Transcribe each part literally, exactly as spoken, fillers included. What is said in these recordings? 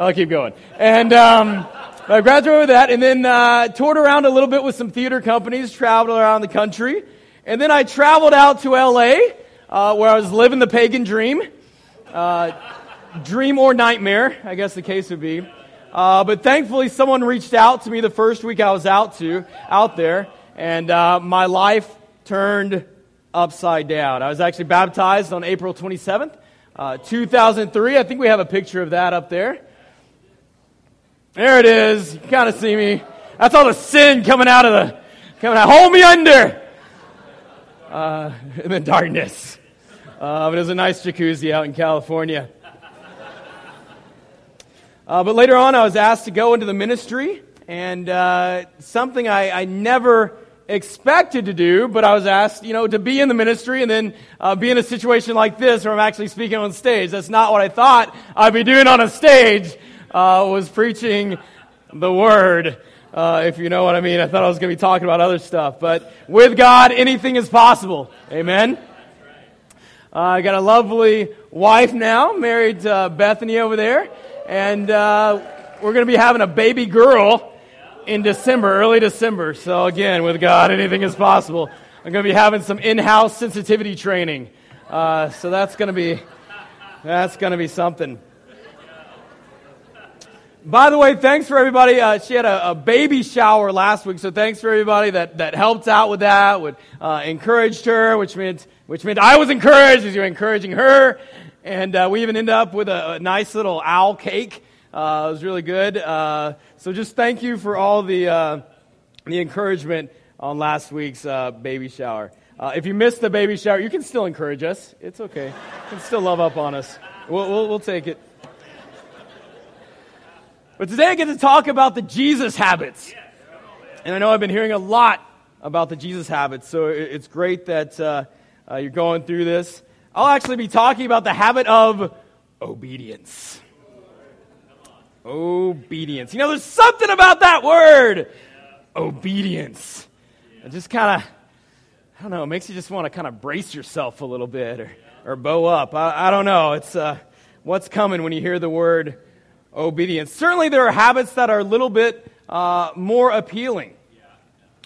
I'll keep going. And um, I graduated with that, and then uh, toured around a little bit with some theater companies, traveled around the country. And then I traveled out to L A, uh, where I was living the pagan dream. Uh, dream or nightmare, I guess the case would be. Uh, but thankfully, someone reached out to me the first week I was out to out there, and uh, my life turned upside down. I was actually baptized on April twenty-seventh, uh, two thousand three. I think we have a picture of that up there. There it is. You kind of see me. That's all the sin coming out of the, coming out. Hold me under. Uh, in the darkness. Uh, but it was a nice jacuzzi out in California. Uh, but later on, I was asked to go into the ministry, and uh, something I, I never expected to do, but I was asked, you know, to be in the ministry and then uh, be in a situation like this where I'm actually speaking on stage. That's not what I thought I'd be doing on a stage, uh, was preaching the word, uh, if you know what I mean. I thought I was going to be talking about other stuff, but with God, anything is possible. Amen. Uh, I got a lovely wife now, married to uh, Bethany over there. And uh, we're going to be having a baby girl in December, early December. So again, with God, anything is possible. I'm going to be having some in-house sensitivity training. Uh, so that's going to be that's going to be something. By the way, thanks for everybody. Uh, she had a, a baby shower last week, so thanks for everybody that, that helped out with that, would uh, encouraged her, which meant which meant I was encouraged as you were encouraging her. And uh, we even ended up with a, a nice little owl cake. Uh, it was really good. Uh, so just thank you for all the uh, the encouragement on last week's uh, baby shower. Uh, if you missed the baby shower, you can still encourage us. It's okay. You can still love up on us. We'll, we'll, we'll take it. But today I get to talk about the Jesus habits. And I know I've been hearing a lot about the Jesus habits, so it, it's great that uh, uh, you're going through this. I'll actually be talking about the habit of obedience. Obedience. You know, there's something about that word, obedience. It just kind of, I don't know, it makes you just want to kind of brace yourself a little bit or, or bow up. I, I don't know. It's uh, what's coming when you hear the word obedience. Certainly there are habits that are a little bit uh, more appealing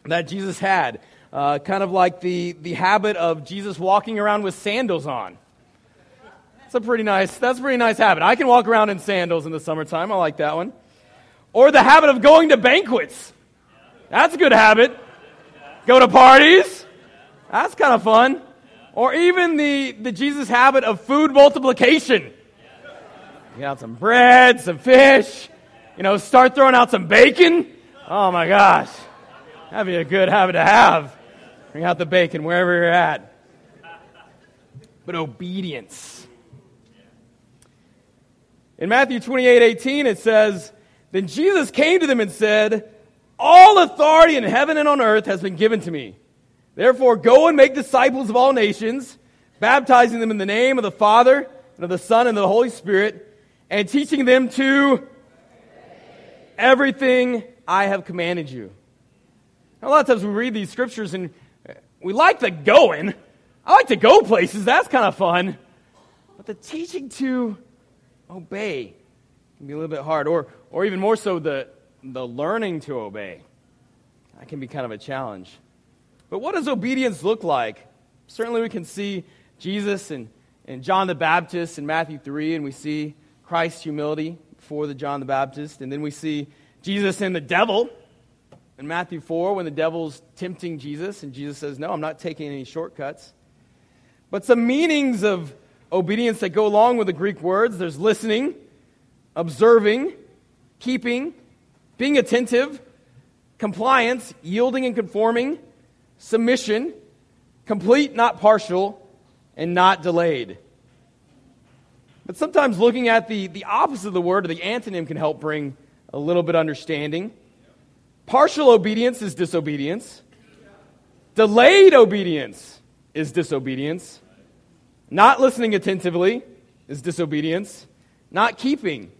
that Jesus had. Uh, kind of like the, the habit of Jesus walking around with sandals on. That's a pretty nice, that's a pretty nice habit. I can walk around in sandals in the summertime. I like that one. Or the habit of going to banquets. That's a good habit. Go to parties. That's kind of fun. Or even the, the Jesus habit of food multiplication. Get out some bread, some fish. You know, start throwing out some bacon. Oh my gosh. That'd be a good habit to have. Bring out the bacon wherever you're at. But obedience. In Matthew twenty-eight eighteen, it says, "Then Jesus came to them and said, 'All authority in heaven and on earth has been given to me. Therefore, go and make disciples of all nations, baptizing them in the name of the Father and of the Son and of the Holy Spirit, and teaching them to everything I have commanded you.'" A lot of times we read these scriptures and we like the going. I like to go places. That's kind of fun. But the teaching to obey can be a little bit hard. Or or even more so, the, the learning to obey. That can be kind of a challenge. But what does obedience look like? Certainly we can see Jesus and, and John the Baptist in Matthew three, and we see Christ's humility before the John the Baptist. And then we see Jesus and the devil in Matthew four, when the devil's tempting Jesus, and Jesus says, "No, I'm not taking any shortcuts." But some meanings of obedience that go along with the Greek words, there's listening, observing, keeping, being attentive, compliance, yielding and conforming, submission, complete, not partial, and not delayed. But sometimes looking at the, the opposite of the word, or the antonym, can help bring a little bit of understanding. Partial obedience is disobedience. Delayed obedience is disobedience. Not listening attentively is disobedience. Not keeping,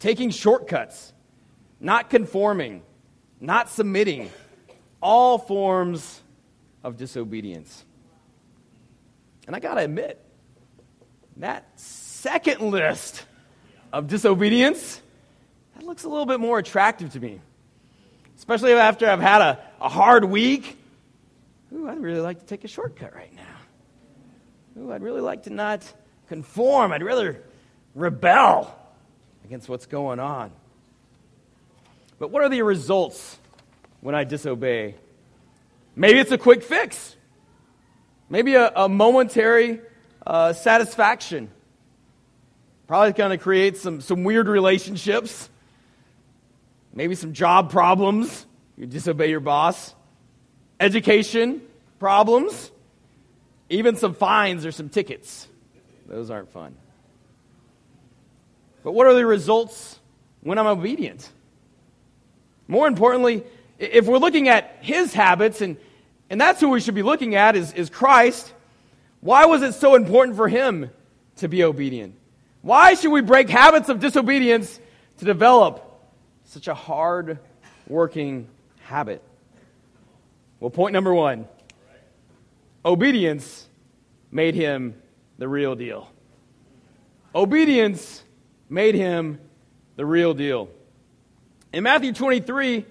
taking shortcuts, not conforming, not submitting. All forms of disobedience. And I got to admit, that second list of disobedience that looks a little bit more attractive to me. Especially after I've had a, a hard week. Ooh, I'd really like to take a shortcut right now. Ooh, I'd really like to not conform. I'd rather rebel against what's going on. But what are the results when I disobey? Maybe it's a quick fix. Maybe a, a momentary uh, satisfaction. Probably going to create some, some weird relationships. Maybe some job problems. You disobey your boss. Education problems. Even some fines or some tickets. Those aren't fun. But what are the results when I'm obedient? More importantly, if we're looking at his habits, and, and that's who we should be looking at is, is Christ, why was it so important for him to be obedient? Why should we break habits of disobedience to develop such a hard-working habit? Well, point number one, obedience made him the real deal. Obedience made him the real deal. In Matthew twenty-three,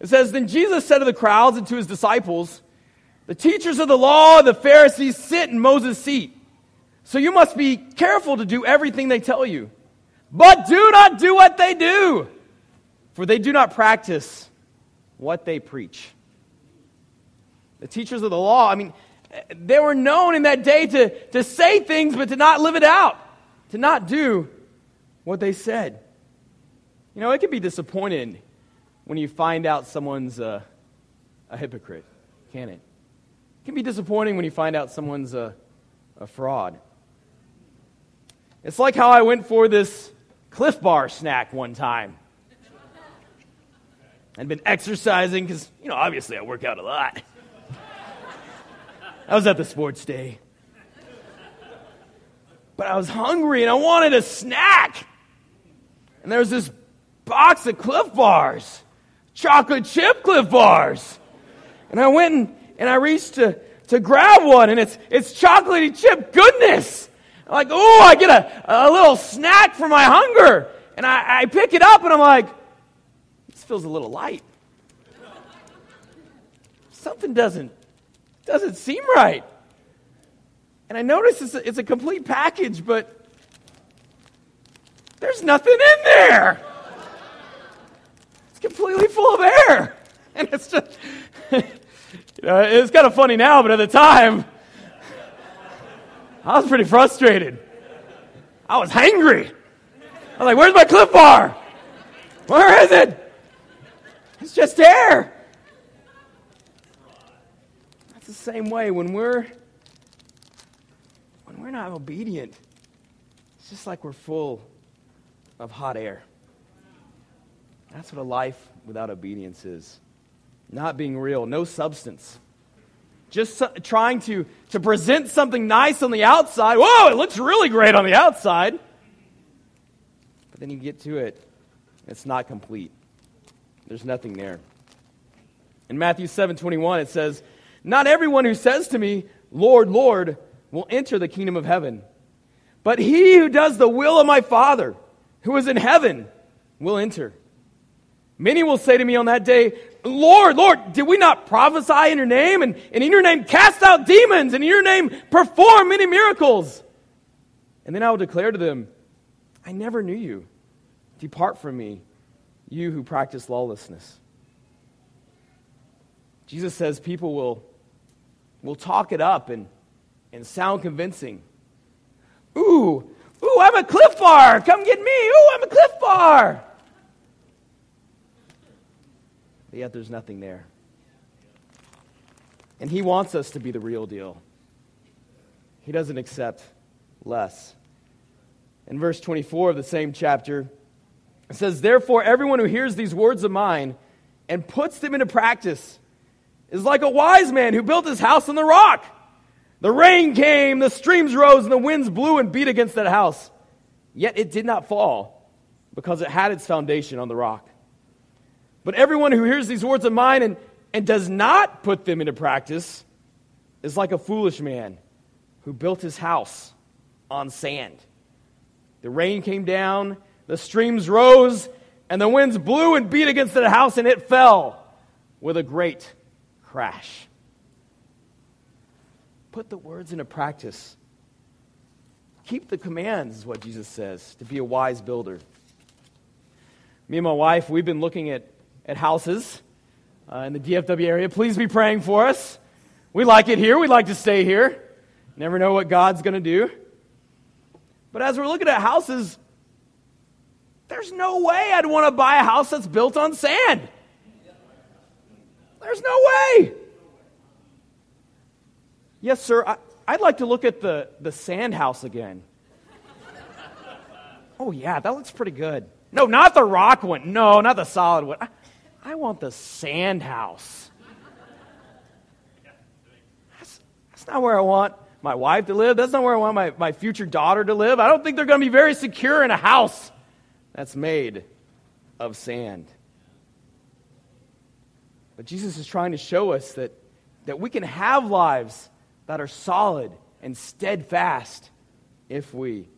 it says, "Then Jesus said to the crowds and to his disciples, 'The teachers of the law and the Pharisees sit in Moses' seat, so you must be careful to do everything they tell you. But do not do what they do, for they do not practice what they preach.'" The teachers of the law, I mean, they were known in that day to, to say things but to not live it out, to not do what they said. You know, it can be disappointing when you find out someone's uh, a hypocrite, can it? It can be disappointing when you find out someone's a, a fraud. It's like how I went for this Clif Bar snack one time. I'd been exercising because, you know, obviously I work out a lot. I was at the sports day. But I was hungry and I wanted a snack. And there was this box of Clif Bars, chocolate chip Clif Bars, and I went and, and I reached to, to grab one, and it's it's chocolatey chip goodness. I'm like, oh, I get a, a little snack for my hunger, and I, I pick it up, and I'm like, this feels a little light. Something doesn't doesn't seem right, and I notice it's a, it's a complete package, but there's nothing in there. Completely full of air, and it's just, you know, it's kind of funny now, but at the time, I was pretty frustrated. I was hangry. I was like, "Where's my Clif Bar? Where is it? It's just air." That's the same way when we're when we're not obedient. It's just like we're full of hot air. That's what a life without obedience is. Not being real, no substance. Just so, trying to, to present something nice on the outside. Whoa, it looks really great on the outside. But then you get to it, it's not complete. There's nothing there. In Matthew seven twenty-one, it says, "Not everyone who says to me, 'Lord, Lord,' will enter the kingdom of heaven, but he who does the will of my Father, who is in heaven, will enter. Many will say to me on that day, 'Lord, Lord, did we not prophesy in your name, and, and in your name cast out demons, and in your name perform many miracles?' And then I will declare to them, 'I never knew you. Depart from me, you who practice lawlessness.'" Jesus says people will, will talk it up and, and sound convincing. Ooh, ooh, I'm a Clif Bar. Come get me. Ooh, I'm a Clif Bar. But yet there's nothing there. And he wants us to be the real deal. He doesn't accept less. In verse twenty-four of the same chapter, it says, "Therefore everyone who hears these words of mine and puts them into practice is like a wise man who built his house on the rock. The rain came, the streams rose, and the winds blew and beat against that house. Yet it did not fall, because it had its foundation on the rock. But everyone who hears these words of mine and, and does not put them into practice is like a foolish man who built his house on sand. The rain came down, the streams rose, and the winds blew and beat against the house, and it fell with a great crash. Put the words into practice. Keep the commands, is what Jesus says, to be a wise builder. Me and my wife, we've been looking at, at houses uh, in the D F W area. Please be praying for us. We like it here. We like to stay here. Never know what God's going to do. But as we're looking at houses, there's no way I'd want to buy a house that's built on sand. There's no way. Yes, sir, I, I'd like to look at the, the sand house again. Oh, yeah, that looks pretty good. No, not the rock one. No, not the solid one. I, I want the sand house. That's, that's not where I want my wife to live. That's not where I want my, my future daughter to live. I don't think they're going to be very secure in a house that's made of sand. But Jesus is trying to show us that, that we can have lives that are solid and steadfast if we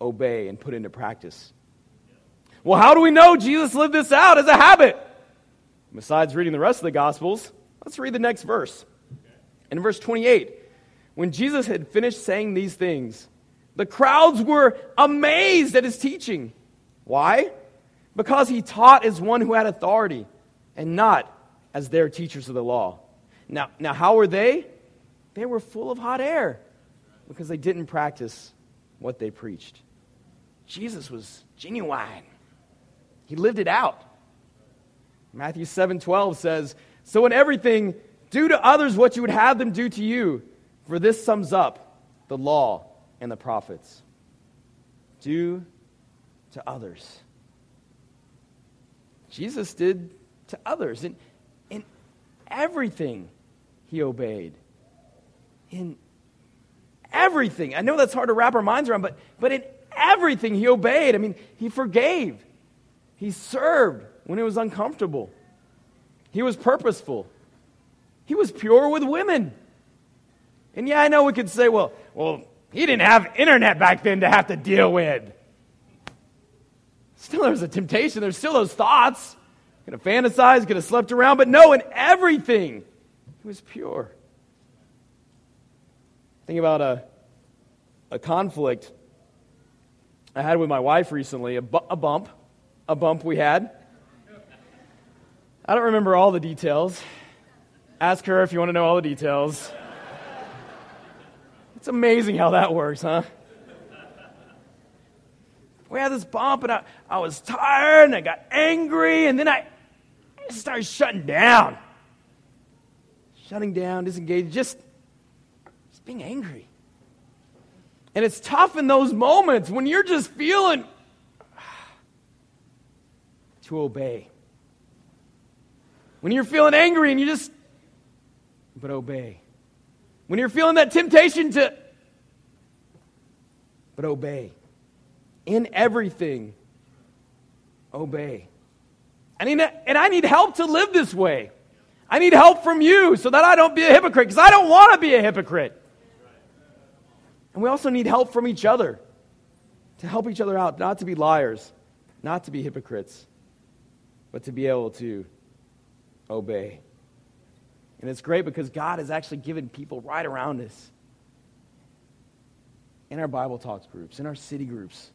obey and put into practice. Well, how do we know Jesus lived this out as a habit? Besides reading the rest of the Gospels, let's read the next verse. In verse twenty-eight, when Jesus had finished saying these things, the crowds were amazed at his teaching. Why? Because he taught as one who had authority and not as their teachers of the law. Now, now how were they? They were full of hot air because they didn't practice what they preached. Jesus was genuine. He lived it out. Matthew seven twelve says, "So in everything, do to others what you would have them do to you, for this sums up the law and the prophets." Do to others. Jesus did to others. In, in everything, he obeyed. In everything. I know that's hard to wrap our minds around, but, but in everything, he obeyed. I mean, he forgave. He served when it was uncomfortable. He was purposeful. He was pure with women. And yeah, I know we could say, well, well, he didn't have internet back then to have to deal with. Still, there's a temptation. There's still those thoughts. Could have fantasized, could have slept around. But no, in everything, he was pure. Think about a, a conflict I had with my wife recently, a, bu- a bump, a bump we had. I don't remember all the details. Ask her if you want to know all the details. It's amazing how that works, huh? We had this bump, and I, I was tired, and I got angry, and then I, I just started shutting down. Shutting down, disengaged, just, just being angry. And it's tough in those moments when you're just feeling ah, to obey. When you're feeling angry and you just, but obey. When you're feeling that temptation to, but obey. In everything, obey. I need to, and I need help to live this way. I need help from you so that I don't be a hypocrite, because I don't want to be a hypocrite. And we also need help from each other to help each other out, not to be liars, not to be hypocrites, but to be able to obey. And it's great because God has actually given people right around us in our Bible talks groups, in our city groups,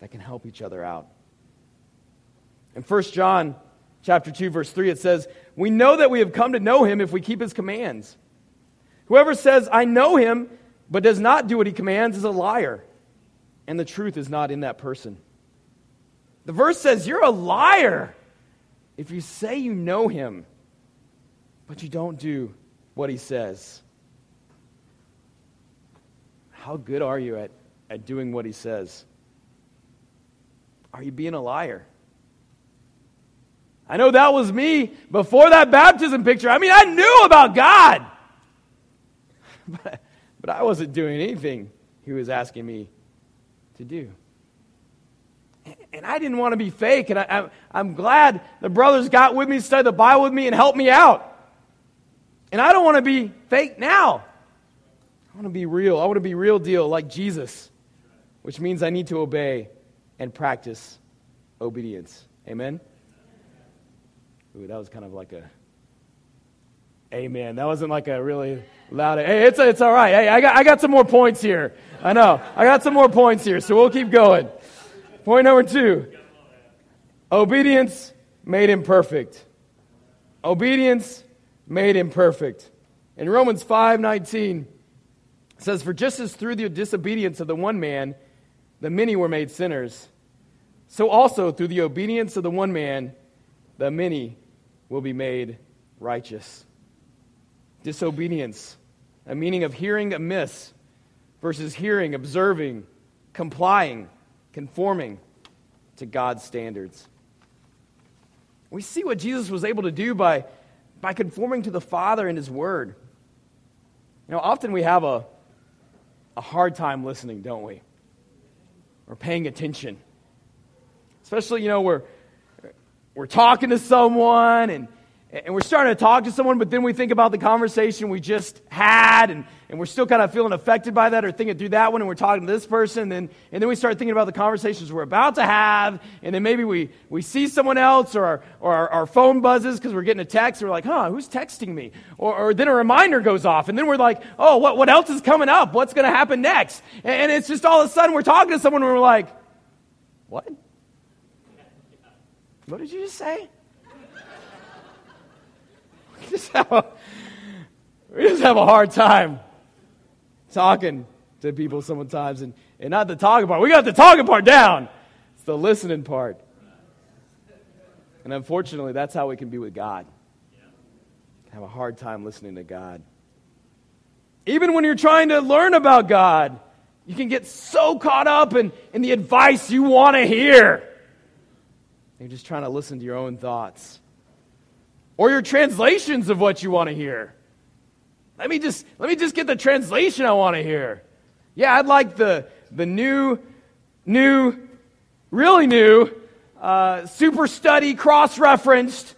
that can help each other out. In First John chapter two, verse three, it says, "We know that we have come to know him if we keep his commands. Whoever says, 'I know him,' but does not do what he commands is a liar, and the truth is not in that person." The verse says, you're a liar if you say you know him, but you don't do what he says. How good are you at, at doing what he says? Are you being a liar? I know that was me before that baptism picture. I mean, I knew about God. But, but I wasn't doing anything he was asking me to do. And, and I didn't want to be fake. And I, I, I'm glad the brothers got with me, studied the Bible with me, and helped me out. And I don't want to be fake now. I want to be real. I want to be real deal like Jesus, which means I need to obey and practice obedience. Amen? Ooh, that was kind of like a amen. That wasn't like a really loud, hey, it's it's all right. Hey, I got I got some more points here. I know. I got some more points here, so we'll keep going. Point number two. Obedience made him perfect. Obedience made him perfect. In Romans five nineteen, it says, "For just as through the disobedience of the one man, the many were made sinners, so also through the obedience of the one man, the many will be made righteous." Disobedience, a meaning of hearing amiss versus hearing, observing, complying, conforming to God's standards. We see what Jesus was able to do by, by conforming to the Father and His Word. You know, often we have a, a hard time listening, don't we? Or paying attention. Especially, you know, we're we're talking to someone and and we're starting to talk to someone, but then we think about the conversation we just had, and, and we're still kind of feeling affected by that, or thinking through that one, and we're talking to this person, and then, and then we start thinking about the conversations we're about to have, and then maybe we, we see someone else, or our, or our, our phone buzzes because we're getting a text, and we're like, huh, who's texting me? Or, or then a reminder goes off, and then we're like, oh, what, what else is coming up? What's going to happen next? And, and it's just all of a sudden we're talking to someone, and we're like, what? What did you just say? We just, have a, we just have a hard time talking to people sometimes, and, and not the talking part. We got the talking part down. It's the listening part. And unfortunately, that's how we can be with God. Have a hard time listening to God. Even when you're trying to learn about God, you can get so caught up in, in the advice you want to hear. You're just trying to listen to your own thoughts. Or your translations of what you want to hear. Let me just let me just get the translation I want to hear. Yeah, I'd like the the new, new, really new, uh, super study, cross-referenced,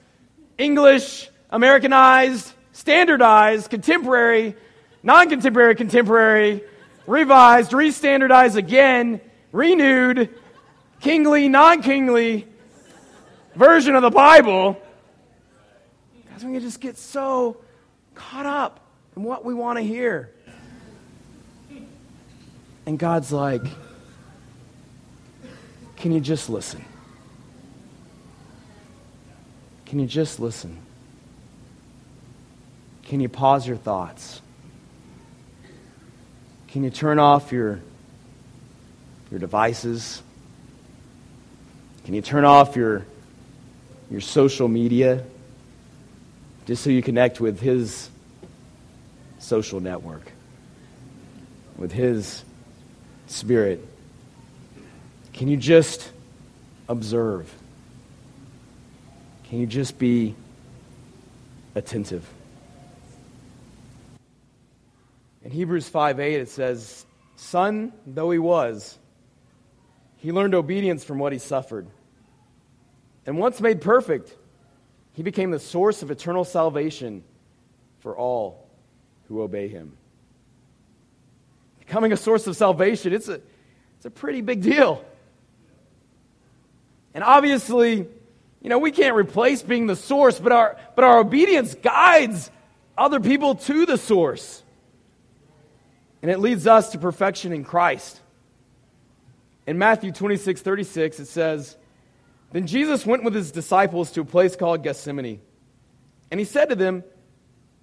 English, Americanized, standardized, contemporary, non-contemporary, contemporary, revised, re-standardized again, renewed, kingly, non-kingly version of the Bible. We can just get so caught up in what we want to hear. And God's like, can you just listen? Can you just listen? Can you pause your thoughts? Can you turn off your, your devices? Can you turn off your, your social media? Just so you connect with His social network, with His Spirit. Can you just observe? Can you just be attentive? In Hebrews five eight, it says, "Son though he was, he learned obedience from what he suffered. And once made perfect, He became the source of eternal salvation for all who obey Him." Becoming a source of salvation, it's a, it's a pretty big deal. And obviously, you know, we can't replace being the source, but our, but our obedience guides other people to the source. And it leads us to perfection in Christ. In Matthew twenty-six thirty-six, it says, "Then Jesus went with His disciples to a place called Gethsemane. And He said to them,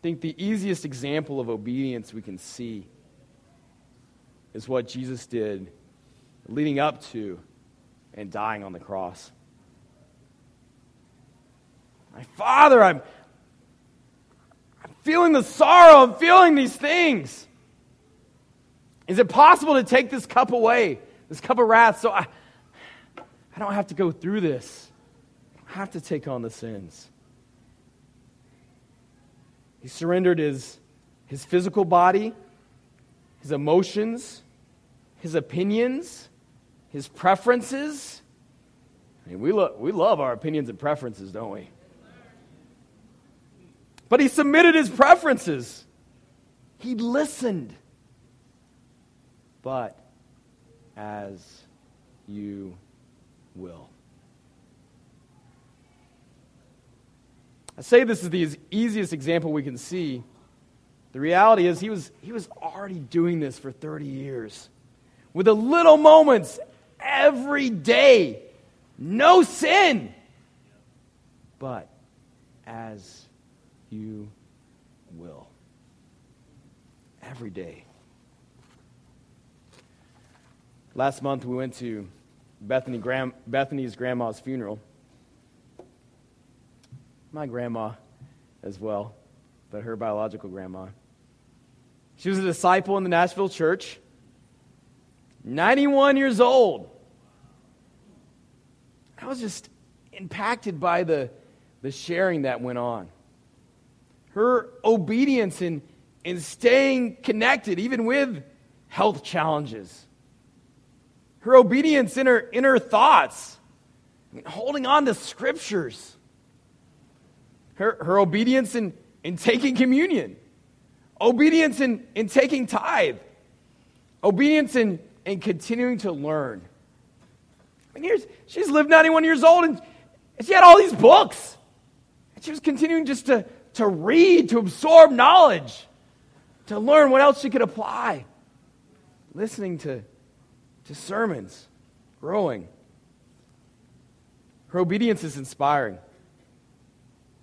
I think the easiest example of obedience we can see is what Jesus did leading up to and dying on the cross. "My Father, I'm, I'm feeling the sorrow, I'm feeling these things. Is it possible to take this cup away, this cup of wrath, so I... I don't have to go through this. I don't have to take on the sins. He surrendered his, his physical body, his emotions, his opinions, his preferences. I mean, we, lo- we love our opinions and preferences, don't we? But he submitted his preferences. He listened. But as you will. I say this is the easiest example we can see. The reality is he was he was already doing this for thirty years. With the little moments every day. No sin. But as you will. Every day. Last month we went to Bethany, Gram- Bethany's grandma's funeral. My grandma as well, but her biological grandma. She was a disciple in the Nashville church. ninety-one years old. I was just impacted by the, the sharing that went on. Her obedience in, in staying connected, even with health challenges. Her obedience in her inner thoughts. I mean, holding on to scriptures. Her, her obedience in, in taking communion. Obedience in, in taking tithe. Obedience in, in continuing to learn. I mean, here's, she's lived ninety-one years old and she had all these books. And she was continuing just to, to read, to absorb knowledge, to learn what else she could apply. Listening to, to sermons, growing. Her obedience is inspiring.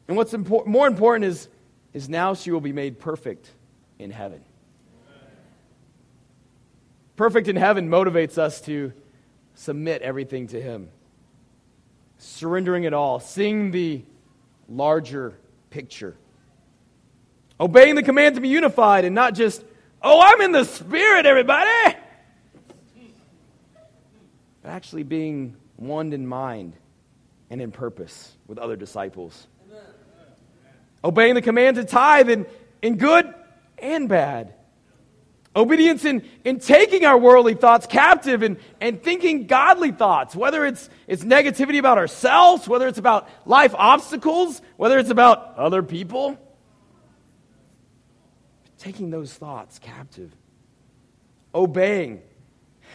And what's impor- more important is, is now she will be made perfect in heaven. Perfect in heaven motivates us to submit everything to Him. Surrendering it all. Seeing the larger picture. Obeying the command to be unified and not just, oh, I'm in the Spirit, everybody! But actually being one in mind and in purpose with other disciples. Obeying the command to tithe in, in good and bad. Obedience in, in taking our worldly thoughts captive and, and thinking godly thoughts, whether it's, it's negativity about ourselves, whether it's about life obstacles, whether it's about other people. Taking those thoughts captive. Obeying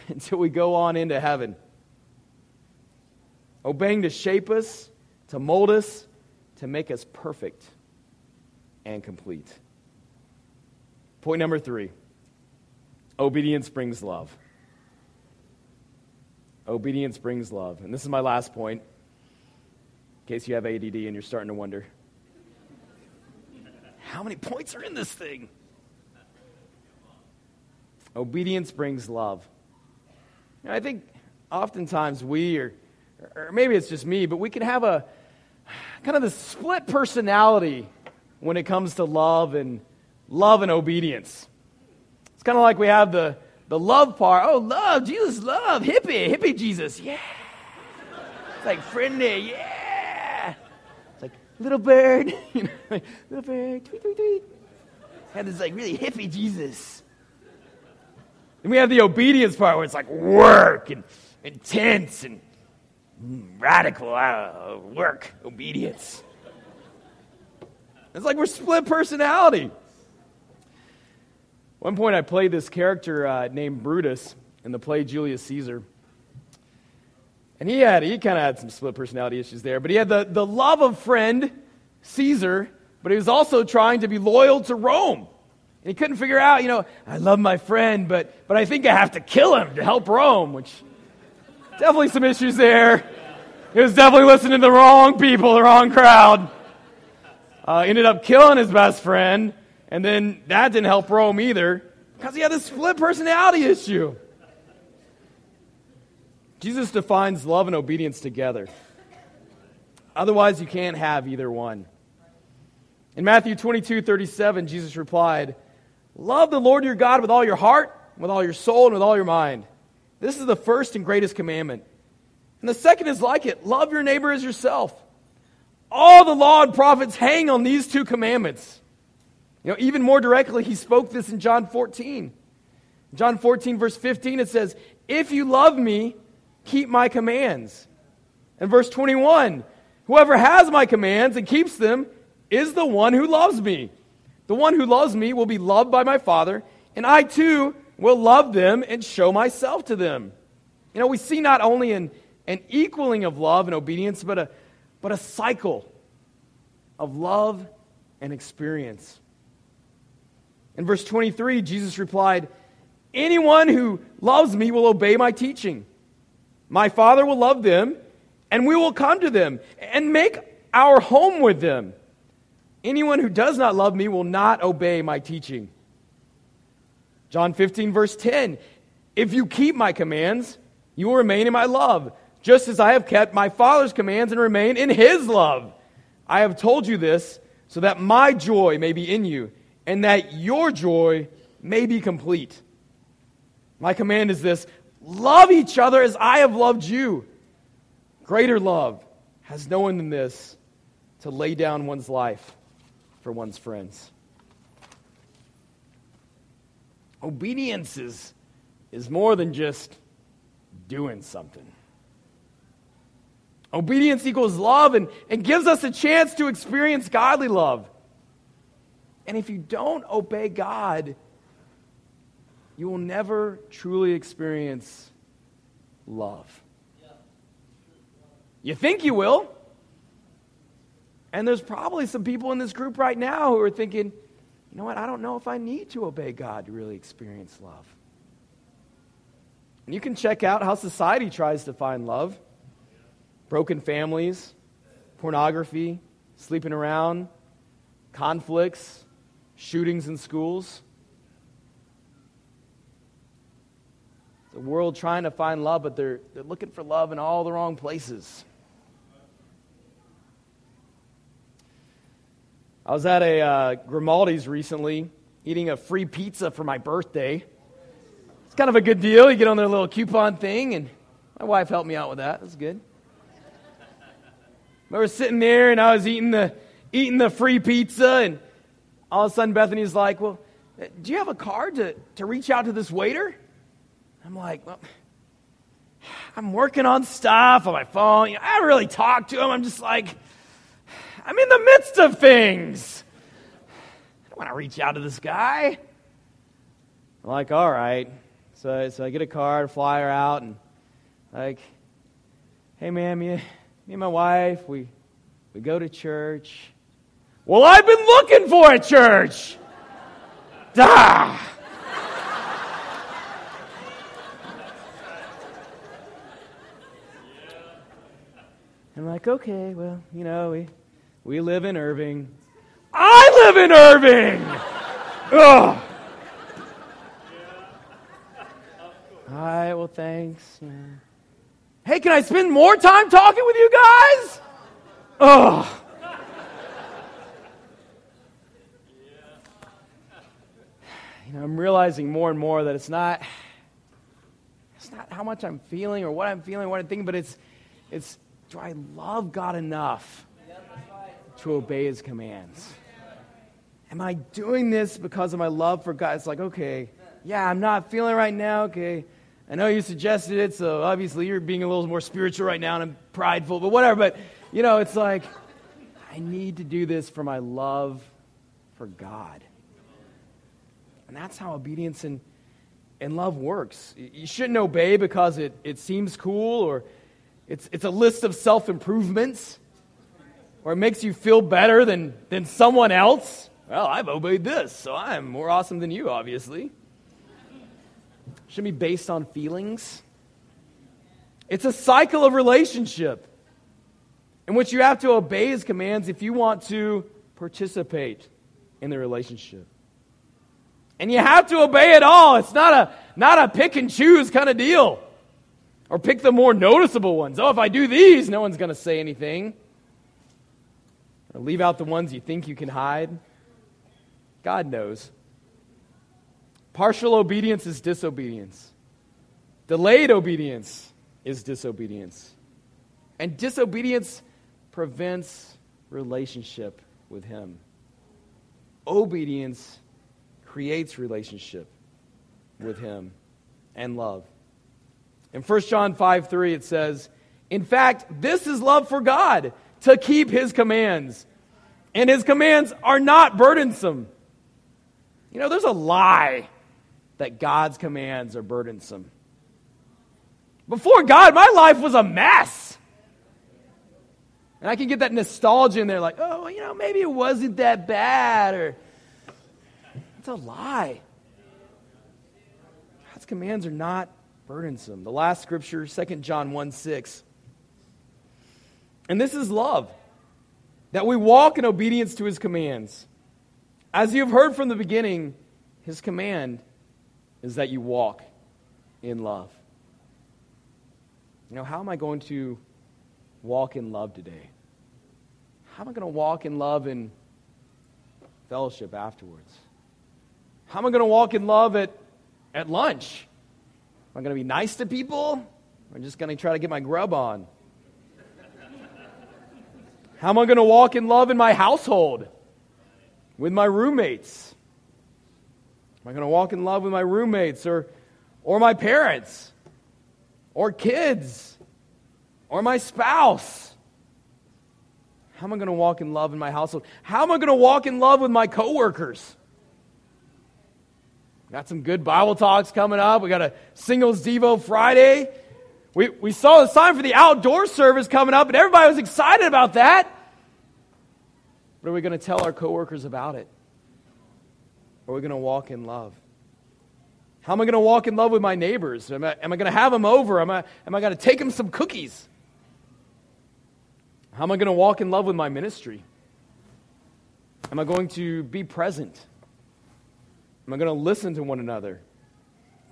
until we go on into heaven. Obeying to shape us, to mold us, to make us perfect. And complete. Point number three. Obedience brings love. Obedience brings love. And this is my last point, in case you have A D D and you're starting to wonder, how many points are in this thing? Obedience brings love. You know, I think oftentimes we, or, or maybe it's just me, but we can have a kind of a split personality when it comes to love and love and obedience. It's kind of like we have the, the love part. Oh, love, Jesus, love, hippie, hippie Jesus, yeah. It's like friendly, yeah. It's like, little bird, you know, like, little bird, tweet, tweet, tweet. And it's like really hippie Jesus. Then we have the obedience part where it's like work and intense and radical, I don't know, work, obedience. It's like we're split personality. One point I played this character uh, named Brutus in the play Julius Caesar. And he had he kind of had some split personality issues there. But he had the, the love of friend Caesar, but he was also trying to be loyal to Rome. And he couldn't figure out, you know, I love my friend, but but I think I have to kill him to help Rome, which definitely some issues there. He was definitely listening to the wrong people, the wrong crowd. Uh, ended up killing his best friend, and then that didn't help Rome either because he had a split personality issue. Jesus defines love and obedience together. Otherwise, you can't have either one. In Matthew twenty-two thirty-seven, Jesus replied, love the Lord your God with all your heart, with all your soul, and with all your mind. This is the first and greatest commandment. And the second is like it. Love your neighbor as yourself. All the law and prophets hang on these two commandments. You know, even more directly, he spoke this in John fourteen. John fourteen, verse fifteen, it says, "If you love me, keep my commands." And verse twenty-one, "Whoever has my commands and keeps them is the one who loves me. The one who loves me will be loved by my Father, and I too will love them and show myself to them." You know, we see not only an, an equaling of love and obedience, but a but a cycle of love and experience. In verse twenty-three, Jesus replied, "Anyone who loves me will obey my teaching. My Father will love them, and we will come to them and make our home with them. Anyone who does not love me will not obey my teaching." John fifteen, verse ten, "If you keep my commands, you will remain in my love, just as I have kept my Father's commands and remain in his love. I have told you this so that my joy may be in you and that your joy may be complete. My command is this, love each other as I have loved you. Greater love has no one than this, to lay down one's life for one's friends." Obedience is, is more than just doing something. Obedience equals love and, and gives us a chance to experience godly love. And if you don't obey God, you will never truly experience love. You think you will. And there's probably some people in this group right now who are thinking, you know what, I don't know if I need to obey God to really experience love. And you can check out how society tries to find love. Broken families, pornography, sleeping around, conflicts, shootings in schools. The world trying to find love, but they're they're looking for love in all the wrong places. I was at a uh, Grimaldi's recently, eating a free pizza for my birthday. It's kind of a good deal. You get on their little coupon thing, and my wife helped me out with that. It was good. I was sitting there, and I was eating the eating the free pizza, and all of a sudden Bethany's like, "Well, do you have a card to, to reach out to this waiter?" I'm like, well, I'm working on stuff on my phone. You know, I haven't really talked to him. I'm just like, I'm in the midst of things. I don't want to reach out to this guy. I'm like, all right. So, so I get a card, fly her out, and like, hey, ma'am, you, me and my wife, we we go to church. Well, I've been looking for a church. Duh. I'm like, okay, well, you know, we we live in Irving. I live in Irving! Ugh. All right, well, thanks, man. Hey, can I spend more time talking with you guys? Ugh. You know, I'm realizing more and more that it's not, it's not how much I'm feeling or what I'm feeling, what I'm thinking, but it's, it's, do I love God enough to obey his commands? Am I doing this because of my love for God? It's like, okay, yeah, I'm not feeling right now. Okay, I know you suggested it, so obviously you're being a little more spiritual right now and I'm prideful, but whatever. But, you know, it's like, I need to do this for my love for God. And that's how obedience and, and love works. You shouldn't obey because it, it seems cool or It's it's a list of self-improvements, or it makes you feel better than, than someone else. Well, I've obeyed this, so I'm more awesome than you, obviously. Shouldn't be based on feelings. It's a cycle of relationship in which you have to obey his commands if you want to participate in the relationship. And you have to obey it all. It's not a not a pick and choose kind of deal. Or pick the more noticeable ones. Oh, if I do these, no one's going to say anything. Or leave out the ones you think you can hide. God knows. Partial obedience is disobedience. Delayed obedience is disobedience. And disobedience prevents relationship with him. Obedience creates relationship with him and love. In First John five three, it says, in fact, this is love for God, to keep his commands. And his commands are not burdensome. You know, there's a lie that God's commands are burdensome. Before God, my life was a mess. And I can get that nostalgia in there like, oh, you know, maybe it wasn't that bad. Or it's a lie. God's commands are not burdensome. The last scripture, Second John one six. And this is love, that we walk in obedience to his commands. As you have heard from the beginning, his command is that you walk in love. You know, how am I going to walk in love today? How am I going to walk in love in fellowship afterwards? How am I going to walk in love at, at lunch? Am I going to be nice to people? Or am I just going to try to get my grub on? How am I going to walk in love in my household with my roommates? Am I going to walk in love with my roommates or, or my parents or kids or my spouse? How am I going to walk in love in my household? How am I going to walk in love with my coworkers? Got some good Bible talks coming up. We got a Singles Devo Friday. We we saw a sign for the outdoor service coming up, and everybody was excited about that. But are we going to tell our coworkers about it? Or are we going to walk in love? How am I going to walk in love with my neighbors? Am I, am I going to have them over? Am I, am I going to take them some cookies? How am I going to walk in love with my ministry? Am I going to be present? Am I going to listen to one another?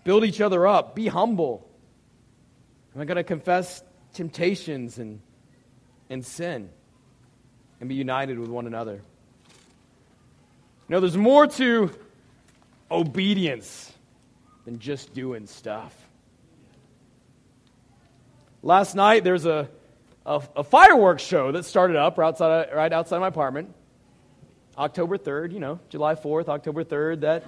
Build each other up. Be humble. Am I going to confess temptations and, and sin and be united with one another? You know, there's more to obedience than just doing stuff. Last night, there's a, a, a fireworks show that started up right outside, right outside my apartment. October third, you know, July fourth, October third, that...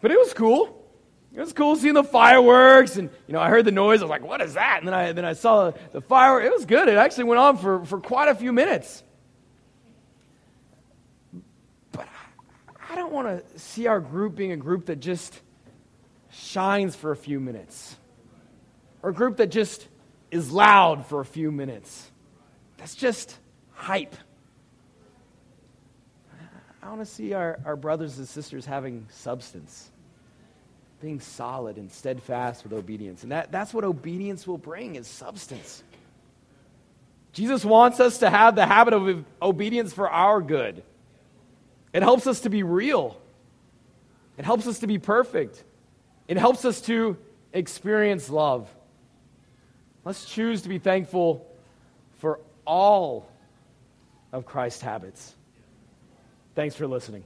But it was cool. It was cool seeing the fireworks, and you know, I heard the noise. I was like, "What is that?" And then I then I saw the fire. It was good. It actually went on for, for quite a few minutes. But I, I don't want to see our group being a group that just shines for a few minutes, or a group that just is loud for a few minutes. That's just hype. I want to see our, our brothers and sisters having substance, being solid and steadfast with obedience. And that, that's what obedience will bring, is substance. Jesus wants us to have the habit of obedience for our good. It helps us to be real. It helps us to be perfect. It helps us to experience love. Let's choose to be thankful for all of Christ's habits. Thanks for listening.